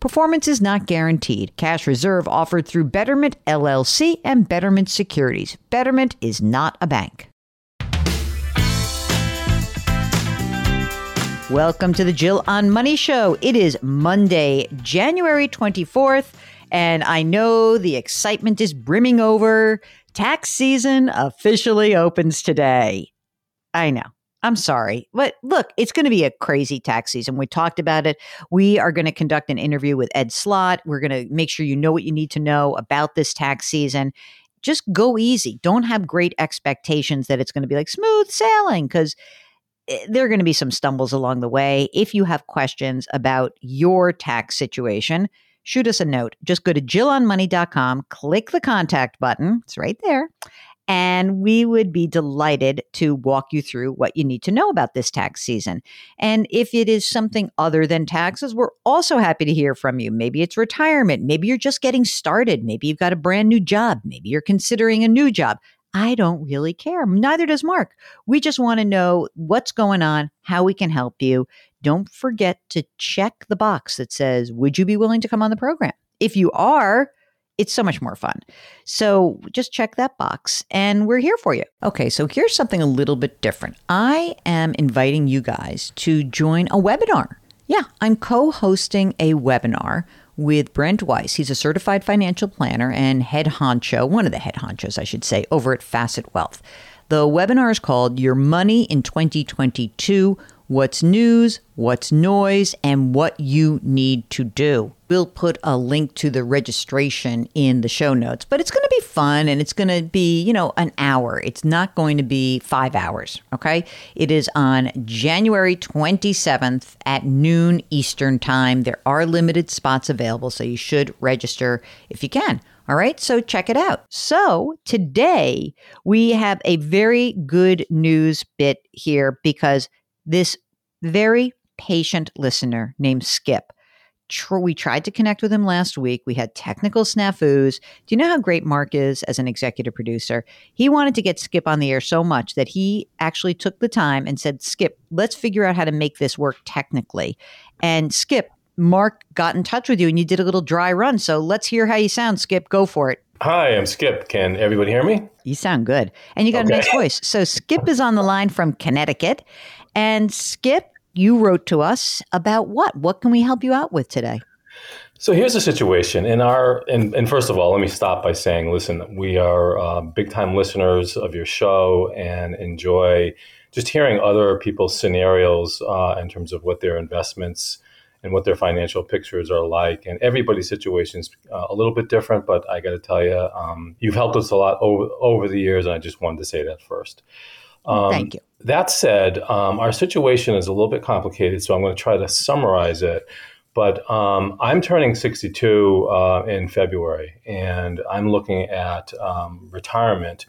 Performance is not guaranteed. Cash reserve offered through Betterment, LLC, and Betterment Securities. Betterment is not a bank. Welcome to the Jill on Money Show. It is Monday, January 24th, and I know the excitement is brimming over. Tax season officially opens today. I know. I'm sorry. But look, it's going to be a crazy tax season. We talked about it. We are going to conduct an interview with Ed Slott. We're going to make sure you know what you need to know about this tax season. Just go easy. Don't have great expectations that it's going to be like smooth sailing, because there are going to be some stumbles along the way. If you have questions about your tax situation, shoot us a note. Just go to JillOnMoney.com, click the contact button. It's right there. And we would be delighted to walk you through what you need to know about this tax season. And if it is something other than taxes, we're also happy to hear from you. Maybe it's retirement. Maybe you're just getting started. Maybe you've got a brand new job. Maybe you're considering a new job. I don't really care. Neither does Mark. We just want to know what's going on, how we can help you. Don't forget to check the box that says, would you be willing to come on the program? If you are, it's so much more fun. So just check that box and we're here for you. Okay, so here's something a little bit different. I am inviting you guys to join a webinar. Yeah, I'm co-hosting a webinar with Brent Weiss. He's a certified financial planner and head honcho, one of the head honchos, I should say, over at Facet Wealth. The webinar is called Your Money in 2022, What's News, What's Noise, and What You Need to Do. We'll put a link to the registration in the show notes, but it's going to be fun and it's going to be, you know, an hour. It's not going to be 5 hours, okay? It is on January 27th at noon Eastern time. There are limited spots available, so you should register if you can. All right, so check it out. So today we have a very good news bit here, because this very patient listener named Skip, we tried to connect with him last week. We had technical snafus. Do you know how great Mark is as an executive producer? He wanted to get Skip on the air so much that he actually took the time and said, Skip, let's figure out how to make this work technically. And Skip, Mark got in touch with you and you did a little dry run. So let's hear how you sound, Skip. Go for it. Hi, I'm Skip. Can everybody hear me? You sound good. And you got a nice voice. So Skip is on the line from Connecticut. And Skip, you wrote to us about what? What can we help you out with today? So here's the situation. And first of all, let me stop by saying, listen, we are big-time listeners of your show and enjoy just hearing other people's scenarios in terms of what their investments and what their financial pictures are like. And everybody's situation is a little bit different, but I got to tell you, you've helped us a lot over the years, and I just wanted to say that first. Thank you. That said, our situation is a little bit complicated, so I'm going to try to summarize it. But I'm turning 62 in February, and I'm looking at retirement.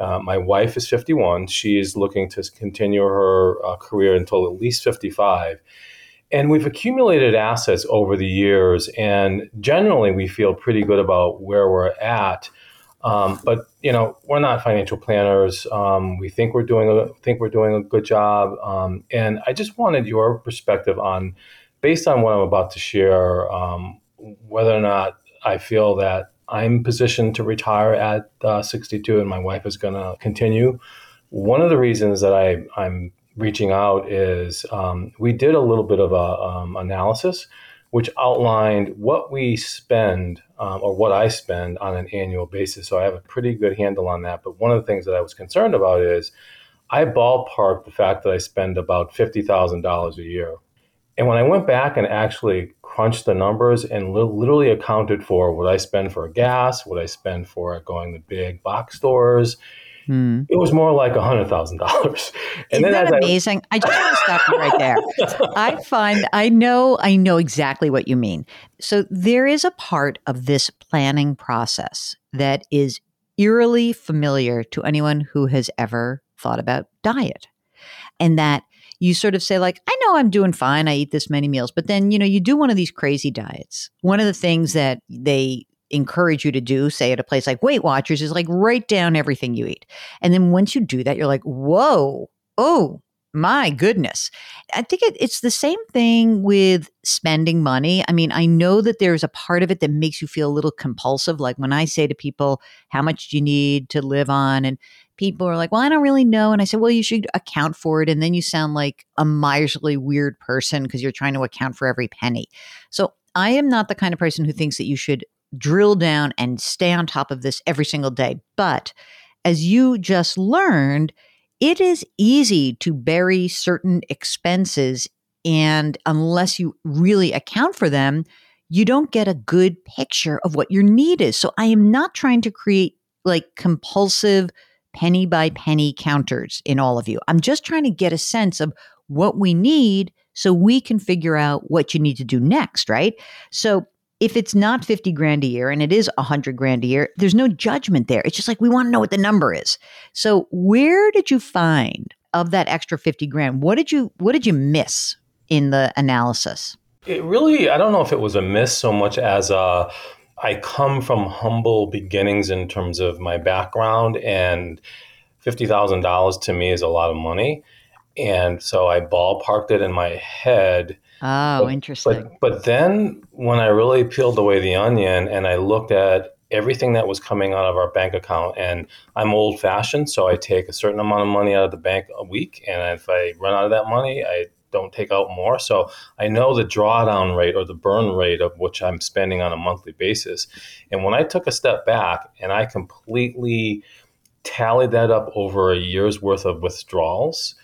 My wife is 51. She is looking to continue her career until at least 55. And we've accumulated assets over the years, and generally we feel pretty good about where we're at. But you know, we're not financial planners. We think we're doing a good job. And I just wanted your perspective on, based on what I'm about to share, whether or not I feel that I'm positioned to retire at 62, and my wife is going to continue. One of the reasons that I'm reaching out is we did a little bit of a analysis, which outlined what we spend or what I spend on an annual basis. So I have a pretty good handle on that. But one of the things that I was concerned about is I ballparked the fact that I spend about $50,000 a year. And when I went back and actually crunched the numbers and literally accounted for what I spend for gas, what I spend for going to big box stores, it was more like $100,000. Isn't that amazing? I just want to stop you right there. I know exactly what you mean. So there is a part of this planning process that is eerily familiar to anyone who has ever thought about diet. And that you sort of say like, I know I'm doing fine. I eat this many meals. But then, you know, you do one of these crazy diets. One of the things that they encourage you to do, say at a place like Weight Watchers, is like write down everything you eat. And then once you do that, you're like, whoa, oh my goodness. I think it's the same thing with spending money. I mean, I know that there's a part of it that makes you feel a little compulsive. Like when I say to people, how much do you need to live on? And people are like, well, I don't really know. And I say, well, you should account for it. And then you sound like a miserly weird person because you're trying to account for every penny. So I am not the kind of person who thinks that you should drill down and stay on top of this every single day. But as you just learned, it is easy to bury certain expenses. And unless you really account for them, you don't get a good picture of what your need is. So I am not trying to create like compulsive penny by penny counters in all of you. I'm just trying to get a sense of what we need so we can figure out what you need to do next, right? So if it's not 50 grand a year and it is 100 grand a year, there's no judgment there. It's just like, we want to know what the number is. So where did you find of that extra 50 grand? What did you miss in the analysis? It really, I don't know if it was a miss so much as I come from humble beginnings in terms of my background, and $50,000 to me is a lot of money. And so I ballparked it in my head. Oh, interesting. But then when I really peeled away the onion and I looked at everything that was coming out of our bank account, and I'm old fashioned, so I take a certain amount of money out of the bank a week. And if I run out of that money, I don't take out more. So I know the drawdown rate or the burn rate of which I'm spending on a monthly basis. And when I took a step back and I completely tallied that up over a year's worth of withdrawals,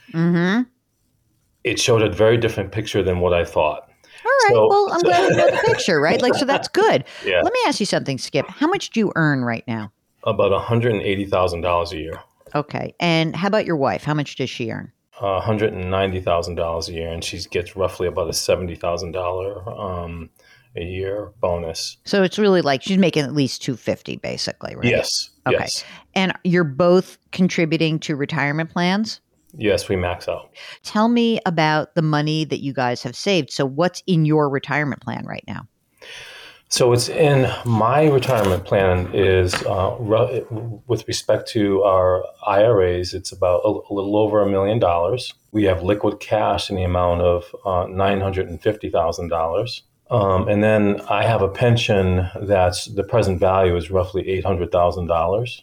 it showed a very different picture than what I thought. All right. Well, I'm glad we know the picture, right? Like, so that's good. Yeah. Let me ask you something, Skip. How much do you earn right now? About $180,000 a year. Okay. And how about your wife? How much does she earn? $190,000 a year. And she gets roughly about a $70,000 a year bonus. So it's really like she's making at least $250,000 basically, right? Yes. Okay. Yes. And you're both contributing to retirement plans? Yes, we max out. Tell me about the money that you guys have saved. So what's in your retirement plan right now? So what's in my retirement plan is with respect to our IRAs, it's about a little over $1 million. We have liquid cash in the amount of $950,000. And then I have a pension that's the present value is roughly $800,000.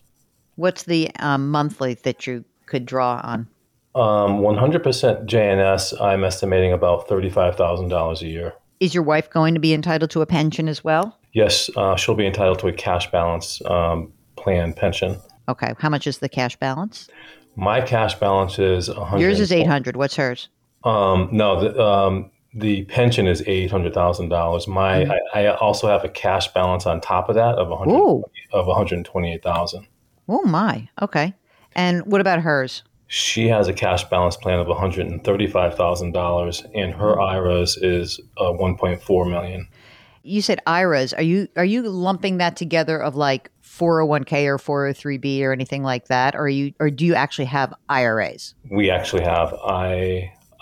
What's the monthly that you could draw on? 100% JNS, I'm estimating about $35,000 a year. Is your wife going to be entitled to a pension as well? Yes, she'll be entitled to a cash balance plan pension. Okay. How much is the cash balance? My cash balance is $100,000. Yours is $800,000. What's hers? The pension is $800,000. My I also have a cash balance on top of that of $128,000. Oh my. Okay. And what about hers? She has a cash balance plan of $135,000, and her IRAs is $1.4 million. You said IRAs. Are you lumping that together of like 401k or 403b or anything like that, or do you actually have IRAs? We actually have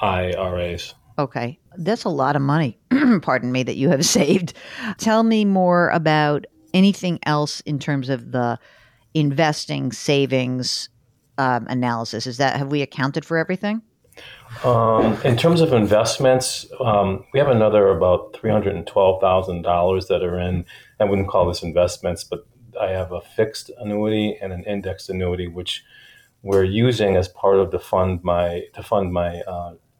IRAs. Okay, that's a lot of money. Pardon me, that you have saved. Tell me more about anything else in terms of the investing savings analysis? Is that, have we accounted for everything? In terms of investments, we have another about $312,000 that are in, I wouldn't call this investments, but I have a fixed annuity and an indexed annuity, which we're using as part of to fund my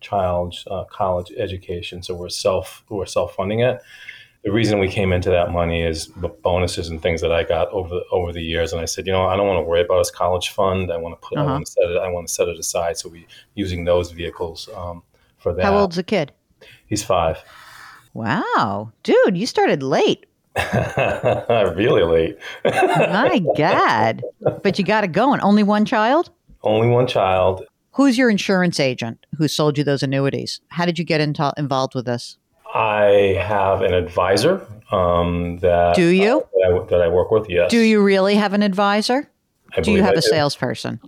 child's college education. So we're self-funding it. The reason we came into that money is bonuses and things that I got over the years. And I said, you know, I don't want to worry about his college fund. I want to put, I want to set it aside. So we using those vehicles for that. How old's the kid? He's 5. Wow, dude, you started late. Really late. My God. But you got it going. Only one child? Only one child. Who's your insurance agent who sold you those annuities? How did you get involved with this? I have an advisor that do you that I work with. Yes. Do you really have an advisor? Do you have a salesperson?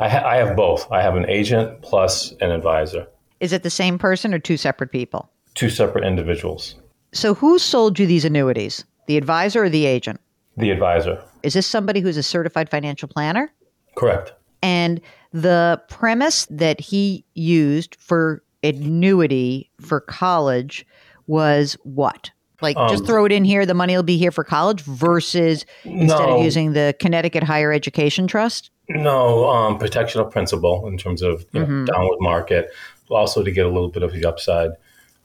I have both. I have an agent plus an advisor. Is it the same person or two separate people? Two separate individuals. So who sold you these annuities? The advisor or the agent? The advisor. Is this somebody who's a certified financial planner? Correct. And the premise that he used for annuity for college was what? Like just throw it in here, the money will be here for college versus instead of using the Connecticut Higher Education Trust? No, protection of principal in terms of downward market, also to get a little bit of the upside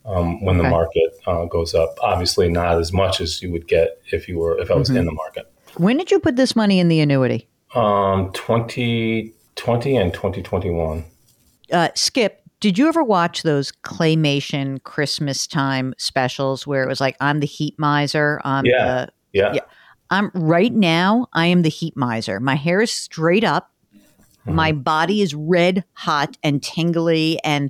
when the market goes up. Obviously not as much as you would get if I was in the market. When did you put this money in the annuity? 2020 and 2021. Skip. Did you ever watch those claymation Christmas time specials where it was like, I'm the heat miser? Right now, I am the heat miser. My hair is straight up. Mm-hmm. My body is red hot and tingly, and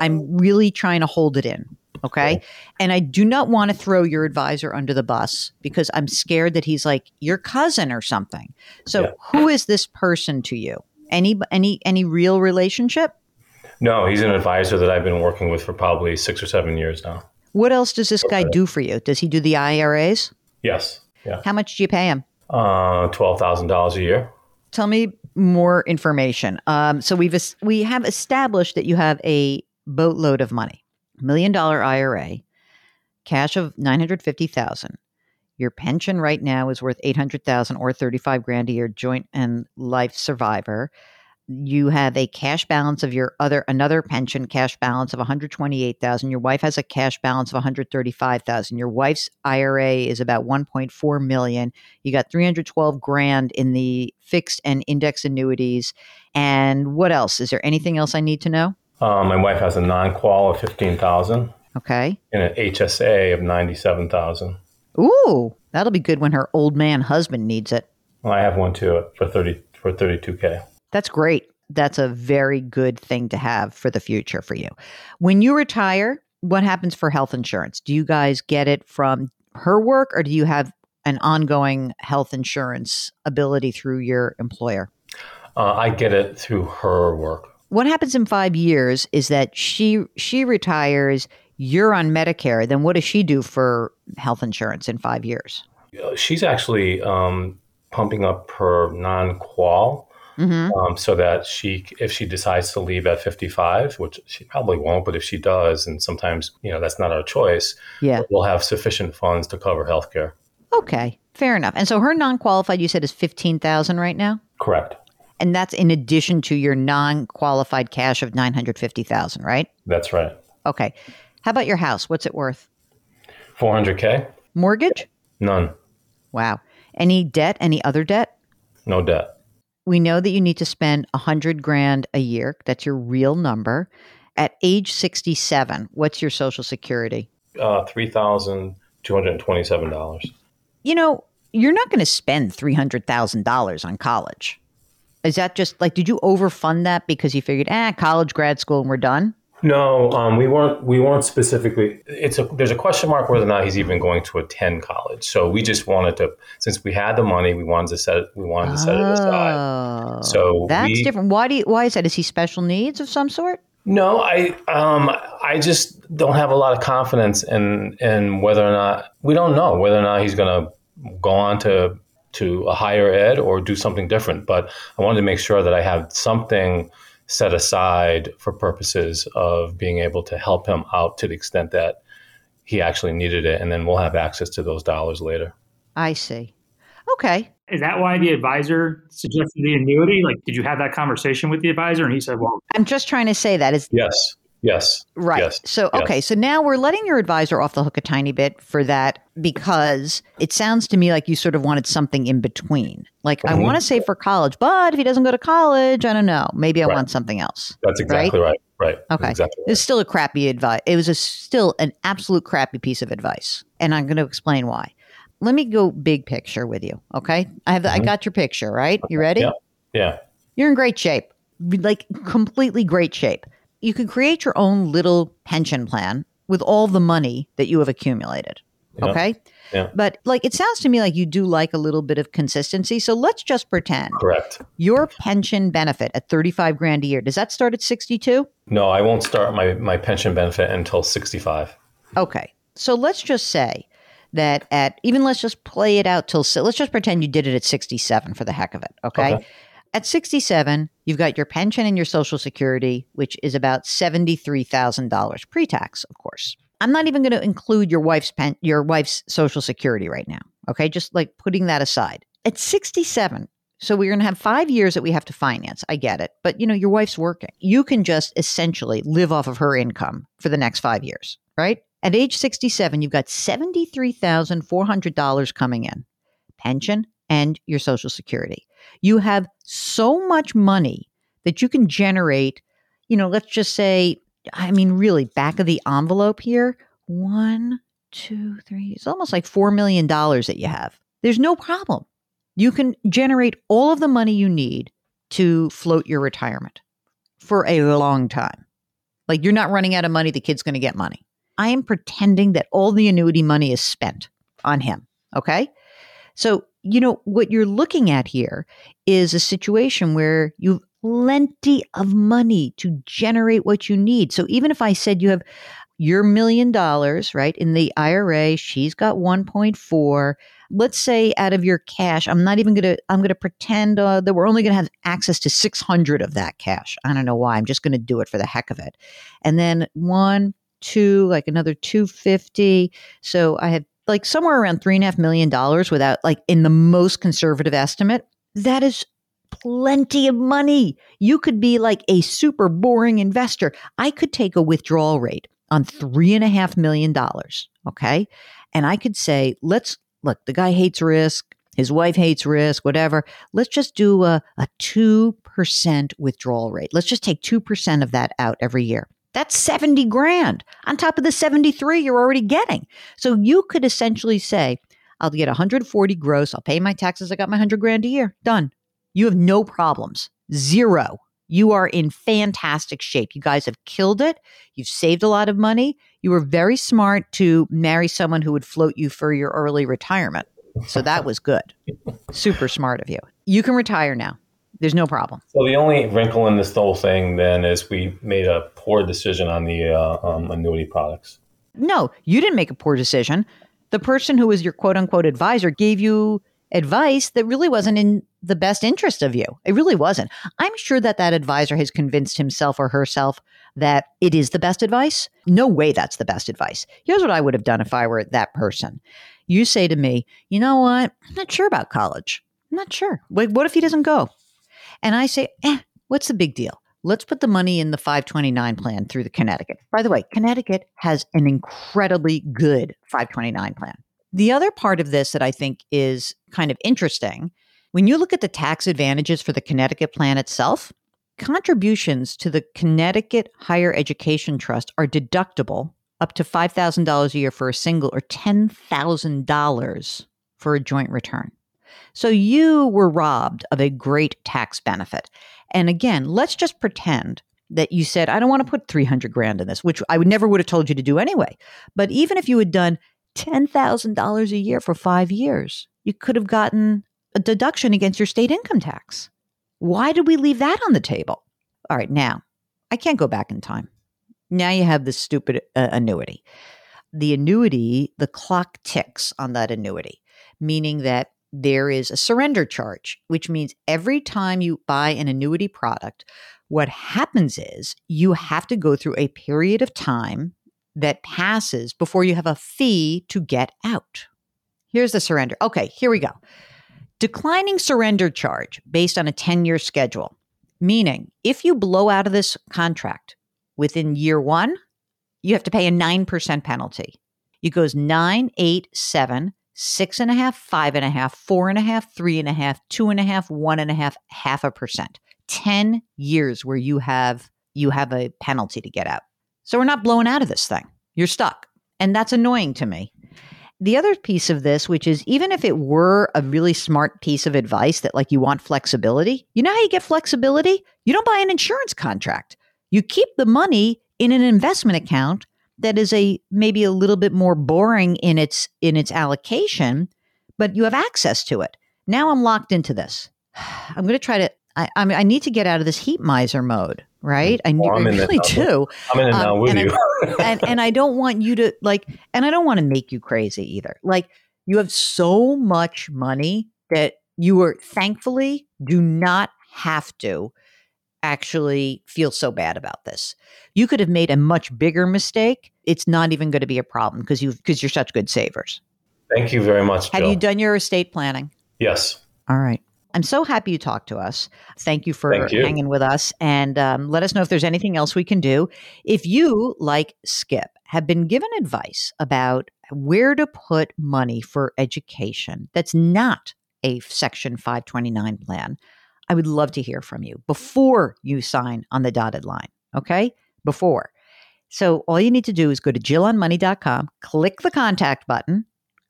I'm really trying to hold it in. Okay. And I do not want to throw your advisor under the bus because I'm scared that he's like your cousin or something. So who is this person to you? Any real relationship? No, he's an advisor that I've been working with for probably 6 or 7 years now. What else does this guy do for you? Does he do the IRAs? Yes. Yeah. How much do you pay him? $12,000 a year. Tell me more information. So we have established that you have a boatload of money, $1 million IRA, cash of $950,000. Your pension right now is worth $800,000 or $35,000 a year, joint and life survivor. You have a cash balance of your another pension cash balance of $128,000. Your wife has a cash balance of $135,000. Your wife's IRA is about $1.4 million. You got $312,000 in the fixed and index annuities. And what else? Is there anything else I need to know? My wife has a non-qual of $15,000. Okay. And an HSA of $97,000. Ooh, that'll be good when her old man husband needs it. Well, I have one too for $32,000. That's great. That's a very good thing to have for the future for you. When you retire, what happens for health insurance? Do you guys get it from her work or do you have an ongoing health insurance ability through your employer? I get it through her work. What happens in 5 years is that she retires, you're on Medicare. Then what does she do for health insurance in 5 years? She's actually pumping up her non-qual. Mm-hmm. So that if she decides to leave at 55, which she probably won't, but if she does, and sometimes, you know, that's not our choice, we'll have sufficient funds to cover healthcare. Okay, fair enough. And so her non-qualified, you said, is $15,000 right now? Correct. And that's in addition to your non-qualified cash of $950,000, right? That's right. Okay. How about your house? What's it worth? $400,000. Mortgage? None. Wow. Any debt? Any other debt? No debt. We know that you need to spend $100,000 a year. That's your real number. At age 67, what's your Social Security? $3,227. You know, you're not going to spend $300,000 on college. Is that just like, did you overfund that because you figured, college, grad school, and we're done? No, we weren't specifically. There's a question mark whether or not he's even going to attend college. So we just wanted to, since we had the money, we wanted to set it aside. So that's different. Why is that? Is he special needs of some sort? No, I just don't have a lot of confidence in whether or not he's going to go on to to a higher ed or do something different. But I wanted to make sure that I had something set aside for purposes of being able to help him out to the extent that he actually needed it. And then we'll have access to those dollars later. I see. Okay. Is that why the advisor suggested the annuity? Like, did you have that conversation with the advisor? And he said, well, I'm just trying to say that. Yes. Yes. Right. Yes, so, yes. Okay. So now we're letting your advisor off the hook a tiny bit for that, because it sounds to me like you sort of wanted something in between. Like, I want to save for college, but if he doesn't go to college, I don't know. Maybe I want something else. That's exactly right. Right. Okay. Exactly right. It's still a crappy advice. It was still an absolute crappy piece of advice. And I'm going to explain why. Let me go big picture with you. Okay. I have, I got your picture, right? You ready? Yeah. You're in great shape, like completely great shape. You can create your own little pension plan with all the money that you have accumulated. Yeah. Okay. Yeah. But like, it sounds to me like you do like a little bit of consistency. So let's just pretend. Correct. Your pension benefit at $35,000 a year, does that start at 62? No, I won't start my pension benefit until 65. Okay. So let's just say that let's just play it out let's just pretend you did it at 67 for the heck of it. Okay. At 67, you've got your pension and your Social Security, which is about $73,000 pre-tax, of course. I'm not even going to include your wife's Social Security right now, okay? Just like putting that aside. At 67, so we're going to have 5 years that we have to finance. I get it. But, you know, your wife's working. You can just essentially live off of her income for the next 5 years, right? At age 67, you've got $73,400 coming in, pension and your Social Security. You have so much money that you can generate, you know, let's just say, I mean, really back of the envelope here, it's almost like $4 million that you have. There's no problem. You can generate all of the money you need to float your retirement for a long time. Like, you're not running out of money. The kid's going to get money. I am pretending that all the annuity money is spent on him. Okay. So, you know, what you're looking at here is a situation where you've plenty of money to generate what you need. So even if I said you have your $1 million, right, in the IRA, she's got 1.4. Let's say out of your cash, I'm going to pretend that we're only going to have access to 600 of that cash. I don't know why. I'm just going to do it for the heck of it. And then another 250. So I have like somewhere around $3.5 million without, like, in the most conservative estimate. That is plenty of money. You could be like a super boring investor. I could take a withdrawal rate on $3.5 million. Okay. And I could say, the guy hates risk. His wife hates risk, whatever. Let's just do a 2% withdrawal rate. Let's just take 2% of that out every year. That's $70,000 on top of the 73 you're already getting. So you could essentially say, I'll get 140 gross. I'll pay my taxes. I got my $100,000 a year. Done. You have no problems. Zero. You are in fantastic shape. You guys have killed it. You've saved a lot of money. You were very smart to marry someone who would float you for your early retirement. So that was good. Super smart of you. You can retire now. There's no problem. So the only wrinkle in this whole thing then is we made a poor decision on the annuity products. No, you didn't make a poor decision. The person who was your quote unquote advisor gave you advice that really wasn't in the best interest of you. It really wasn't. I'm sure that that advisor has convinced himself or herself that it is the best advice. No way that's the best advice. Here's what I would have done if I were that person. You say to me, you know what? I'm not sure about college. I'm not sure. Like, what if he doesn't go? And I say, what's the big deal? Let's put the money in the 529 plan through the Connecticut. By the way, Connecticut has an incredibly good 529 plan. The other part of this that I think is kind of interesting, when you look at the tax advantages for the Connecticut plan itself, contributions to the Connecticut Higher Education Trust are deductible up to $5,000 a year for a single or $10,000 for a joint return. So you were robbed of a great tax benefit. And again, let's just pretend that you said, I don't want to put $300,000 in this, which I would never have told you to do anyway. But even if you had done $10,000 a year for 5 years, you could have gotten a deduction against your state income tax. Why did we leave that on the table? All right, now, I can't go back in time. Now you have this stupid annuity. The clock ticks on that annuity, meaning that there is a surrender charge, which means every time you buy an annuity product, what happens is you have to go through a period of time that passes before you have a fee to get out. Here's the surrender. Okay, here we go. Declining surrender charge based on a 10-year schedule, meaning if you blow out of this contract within year one, you have to pay a 9% penalty. It goes 9, 8, 7, 6.5, 5.5, 4.5, 3.5, 2.5, 1.5, 0.5%. 10 years where you have a penalty to get out. So we're not blowing out of this thing. You're stuck. And that's annoying to me. The other piece of this, which is even if it were a really smart piece of advice that like you want flexibility, you know how you get flexibility? You don't buy an insurance contract. You keep the money in an investment account that is maybe a little bit more boring in its allocation, but you have access to it. Now I'm locked into this. I'm going to try to, I need to get out of this heat miser mode, right? I really do. I'm in it now with you. and I don't want you to and I don't want to make you crazy either. Like you have so much money that you are thankfully do not have to actually feel so bad about this. You could have made a much bigger mistake. It's not even going to be a problem because you're such good savers. Thank you very much, Jill. Have you done your estate planning? Yes. All right. I'm so happy you talked to us. Thank you for hanging with us. And let us know if there's anything else we can do. If you, like Skip, have been given advice about where to put money for education that's not a Section 529 plan, I would love to hear from you before you sign on the dotted line, okay? Before. So all you need to do is go to JillOnMoney.com, click the contact button,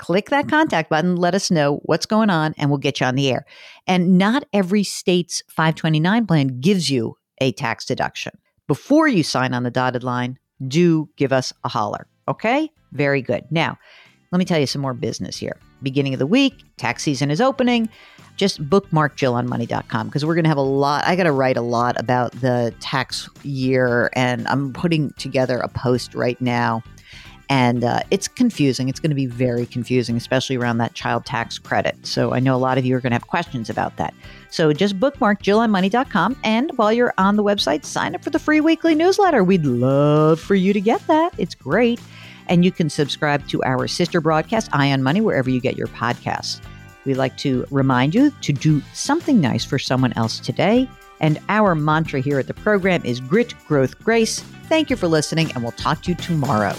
let us know what's going on, and we'll get you on the air. And not every state's 529 plan gives you a tax deduction. Before you sign on the dotted line, do give us a holler, okay? Very good. Now, let me tell you some more business here. Beginning of the week, tax season is opening. Just bookmark JillOnMoney.com because we're going to have I got to write a lot about the tax year, and I'm putting together a post right now. And it's confusing. It's going to be very confusing, especially around that child tax credit. So I know a lot of you are going to have questions about that. So just bookmark JillOnMoney.com. And while you're on the website, sign up for the free weekly newsletter. We'd love for you to get that. It's great. And you can subscribe to our sister broadcast, Eye on Money, wherever you get your podcasts. We like to remind you to do something nice for someone else today. And our mantra here at the program is grit, growth, grace. Thank you for listening, and we'll talk to you tomorrow.